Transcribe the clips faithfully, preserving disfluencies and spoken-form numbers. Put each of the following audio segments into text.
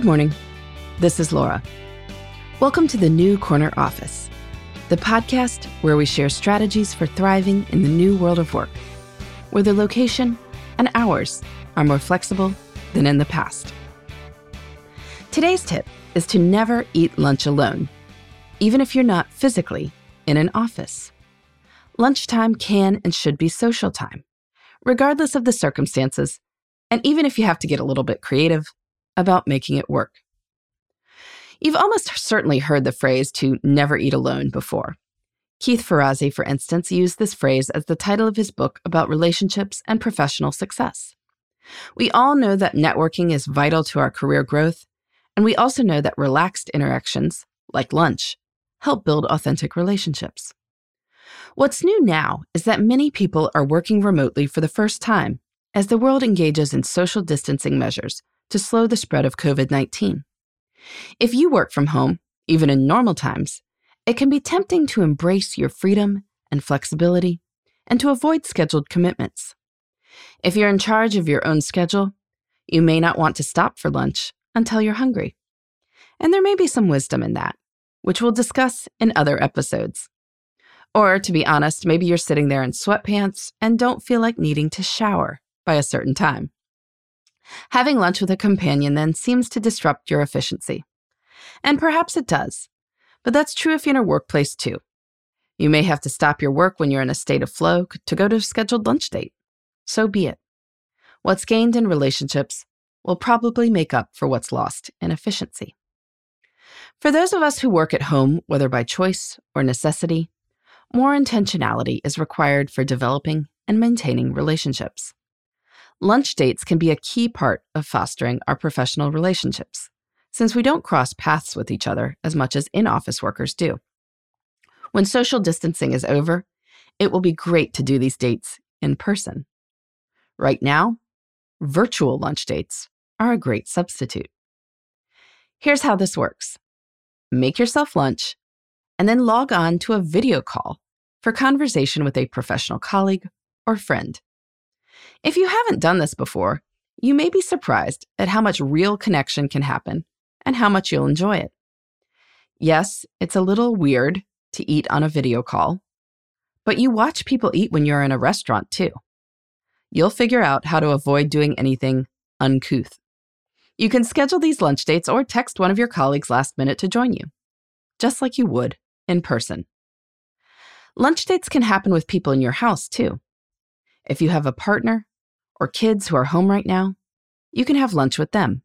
Good morning. This is Laura. Welcome to the New Corner Office, the podcast where we share strategies for thriving in the new world of work, where the location and hours are more flexible than in the past. Today's tip is to never eat lunch alone, even if you're not physically in an office. Lunchtime can and should be social time, regardless of the circumstances, and even if you have to get a little bit creative about making it work. You've almost certainly heard the phrase to never eat alone before. Keith Ferrazzi, for instance, used this phrase as the title of his book about relationships and professional success. We all know that networking is vital to our career growth, and we also know that relaxed interactions, like lunch, help build authentic relationships. What's new now is that many people are working remotely for the first time as the world engages in social distancing measures to slow the spread of COVID nineteen. If you work from home, even in normal times, it can be tempting to embrace your freedom and flexibility and to avoid scheduled commitments. If you're in charge of your own schedule, you may not want to stop for lunch until you're hungry. And there may be some wisdom in that, which we'll discuss in other episodes. Or, to be honest, maybe you're sitting there in sweatpants and don't feel like needing to shower by a certain time. Having lunch with a companion then seems to disrupt your efficiency. And perhaps it does, but that's true if you're in a workplace too. You may have to stop your work when you're in a state of flow to go to a scheduled lunch date. So be it. What's gained in relationships will probably make up for what's lost in efficiency. For those of us who work at home, whether by choice or necessity, more intentionality is required for developing and maintaining relationships. Lunch dates can be a key part of fostering our professional relationships, since we don't cross paths with each other as much as in-office workers do. When social distancing is over, it will be great to do these dates in person. Right now, virtual lunch dates are a great substitute. Here's how this works. Make yourself lunch, and then log on to a video call for conversation with a professional colleague or friend. If you haven't done this before, you may be surprised at how much real connection can happen and how much you'll enjoy it. Yes, it's a little weird to eat on a video call, but you watch people eat when you're in a restaurant too. You'll figure out how to avoid doing anything uncouth. You can schedule these lunch dates or text one of your colleagues last minute to join you, just like you would in person. Lunch dates can happen with people in your house too. If you have a partner or kids who are home right now, you can have lunch with them.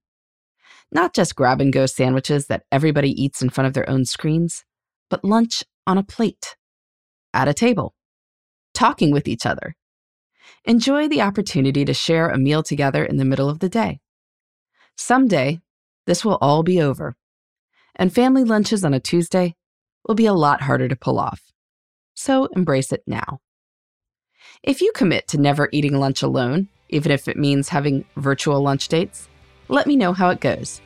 Not just grab-and-go sandwiches that everybody eats in front of their own screens, but lunch on a plate, at a table, talking with each other. Enjoy the opportunity to share a meal together in the middle of the day. Someday, this will all be over, and family lunches on a Tuesday will be a lot harder to pull off. So embrace it now. If you commit to never eating lunch alone, even if it means having virtual lunch dates, let me know how it goes.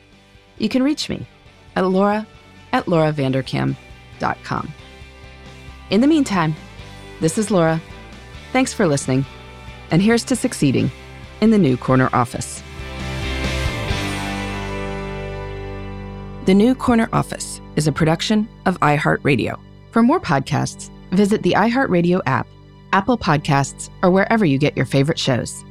You can reach me at laura at laura vanderkam dot com. In the meantime, this is Laura. Thanks for listening, and here's to succeeding in the New Corner Office. The New Corner Office is a production of iHeartRadio. For more podcasts, visit the iHeartRadio app, Apple Podcasts, or wherever you get your favorite shows.